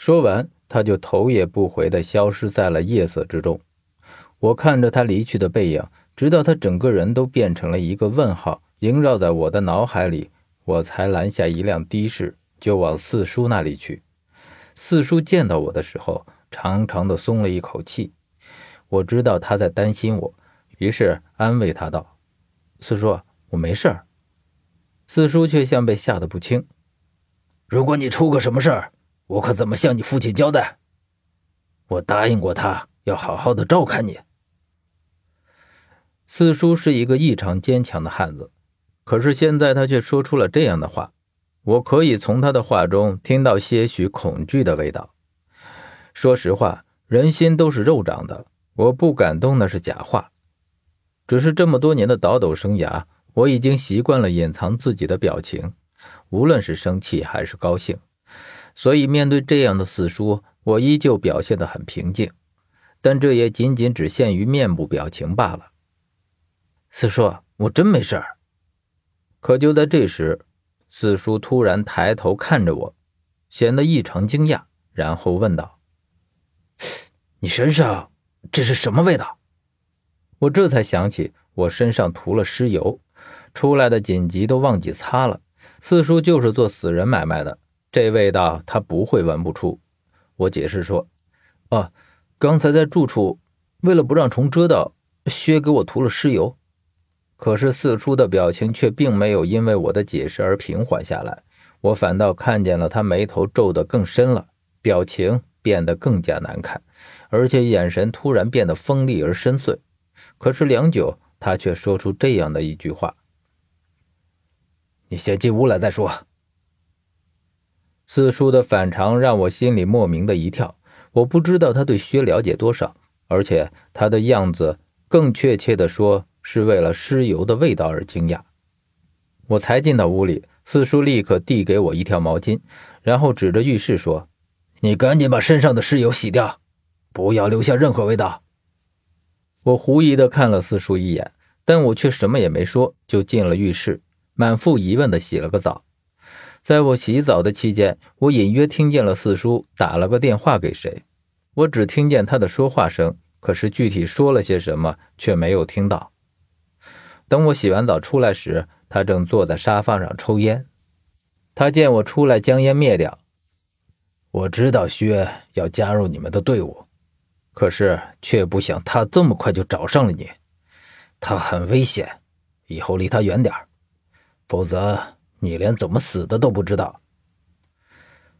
说完，他就头也不回地消失在了夜色之中。我看着他离去的背影，直到他整个人都变成了一个问号，萦绕在我的脑海里，我才拦下一辆的士，就往四叔那里去。四叔见到我的时候，长长的松了一口气。我知道他在担心我，于是安慰他道：“四叔，我没事儿。”四叔却像被吓得不轻：“如果你出个什么事儿，我可怎么向你父亲交代？我答应过他要好好的照看你。”四叔是一个异常坚强的汉子，可是现在他却说出了这样的话，我可以从他的话中听到些许恐惧的味道。说实话，人心都是肉长的，我不感动那是假话。只是这么多年的倒斗生涯，我已经习惯了隐藏自己的表情，无论是生气还是高兴，所以面对这样的四叔，我依旧表现得很平静，但这也仅仅只限于面部表情罢了。四叔，我真没事儿。可就在这时，四叔突然抬头看着我，显得异常惊讶，然后问道：“你身上这是什么味道？”我这才想起我身上涂了尸油，出来的紧急都忘记擦了。四叔就是做死人买卖的，这味道他不会闻不出。我解释说：“啊，刚才在住处，为了不让虫蛰到，薛给我涂了尸油。”可是四叔的表情却并没有因为我的解释而平缓下来，我反倒看见了他眉头皱得更深了，表情变得更加难看，而且眼神突然变得锋利而深邃。可是良久，他却说出这样的一句话：“你先进屋来再说。”四叔的反常让我心里莫名的一跳，我不知道他对薛了解多少，而且他的样子，更确切的说是为了尸油的味道而惊讶。我才进到屋里，四叔立刻递给我一条毛巾，然后指着浴室说：“你赶紧把身上的尸油洗掉，不要留下任何味道。”我狐疑地看了四叔一眼，但我却什么也没说，就进了浴室，满腹疑问地洗了个澡。在我洗澡的期间，我隐约听见了四叔打了个电话给谁，我只听见他的说话声，可是具体说了些什么却没有听到。等我洗完澡出来时，他正坐在沙发上抽烟。他见我出来，将烟灭掉。“我知道薛要加入你们的队伍，可是却不想他这么快就找上了你，他很危险，以后离他远点，否则你连怎么死的都不知道。”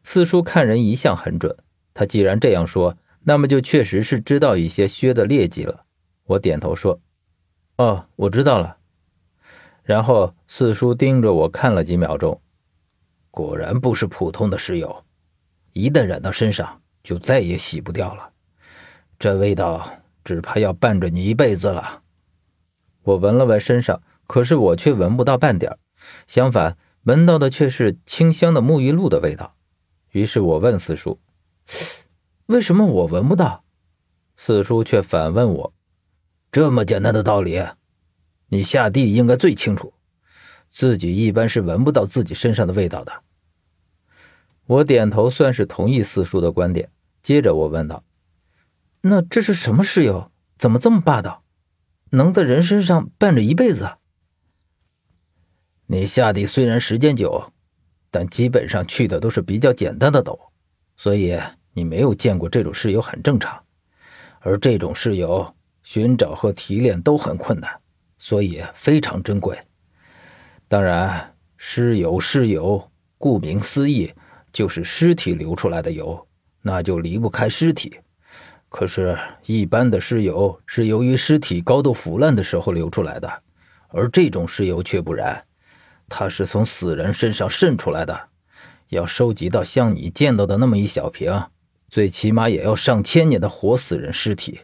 四叔看人一向很准，他既然这样说，那么就确实是知道一些薛的劣迹了。我点头说：“哦，我知道了。”然后四叔盯着我看了几秒钟，果然不是普通的尸油，一旦染到身上就再也洗不掉了，这味道只怕要伴着你一辈子了。我闻了闻身上，可是我却闻不到半点，相反，闻到的却是清香的沐浴露的味道。于是我问四叔：“为什么我闻不到？”四叔却反问我：“这么简单的道理，你下地应该最清楚，自己一般是闻不到自己身上的味道的。”我点头算是同意四叔的观点，接着我问道：“那这是什么尸油？怎么这么霸道，能在人身上伴着一辈子？”“你下地虽然时间久，但基本上去的都是比较简单的斗，所以你没有见过这种尸油很正常。而这种尸油寻找和提炼都很困难，所以非常珍贵。当然，尸油顾名思义就是尸体流出来的油，那就离不开尸体。可是一般的尸油是由于尸体高度腐烂的时候流出来的，而这种尸油却不然，它是从死人身上渗出来的，要收集到像你见到的那么一小瓶，最起码也要上千年的活死人尸体。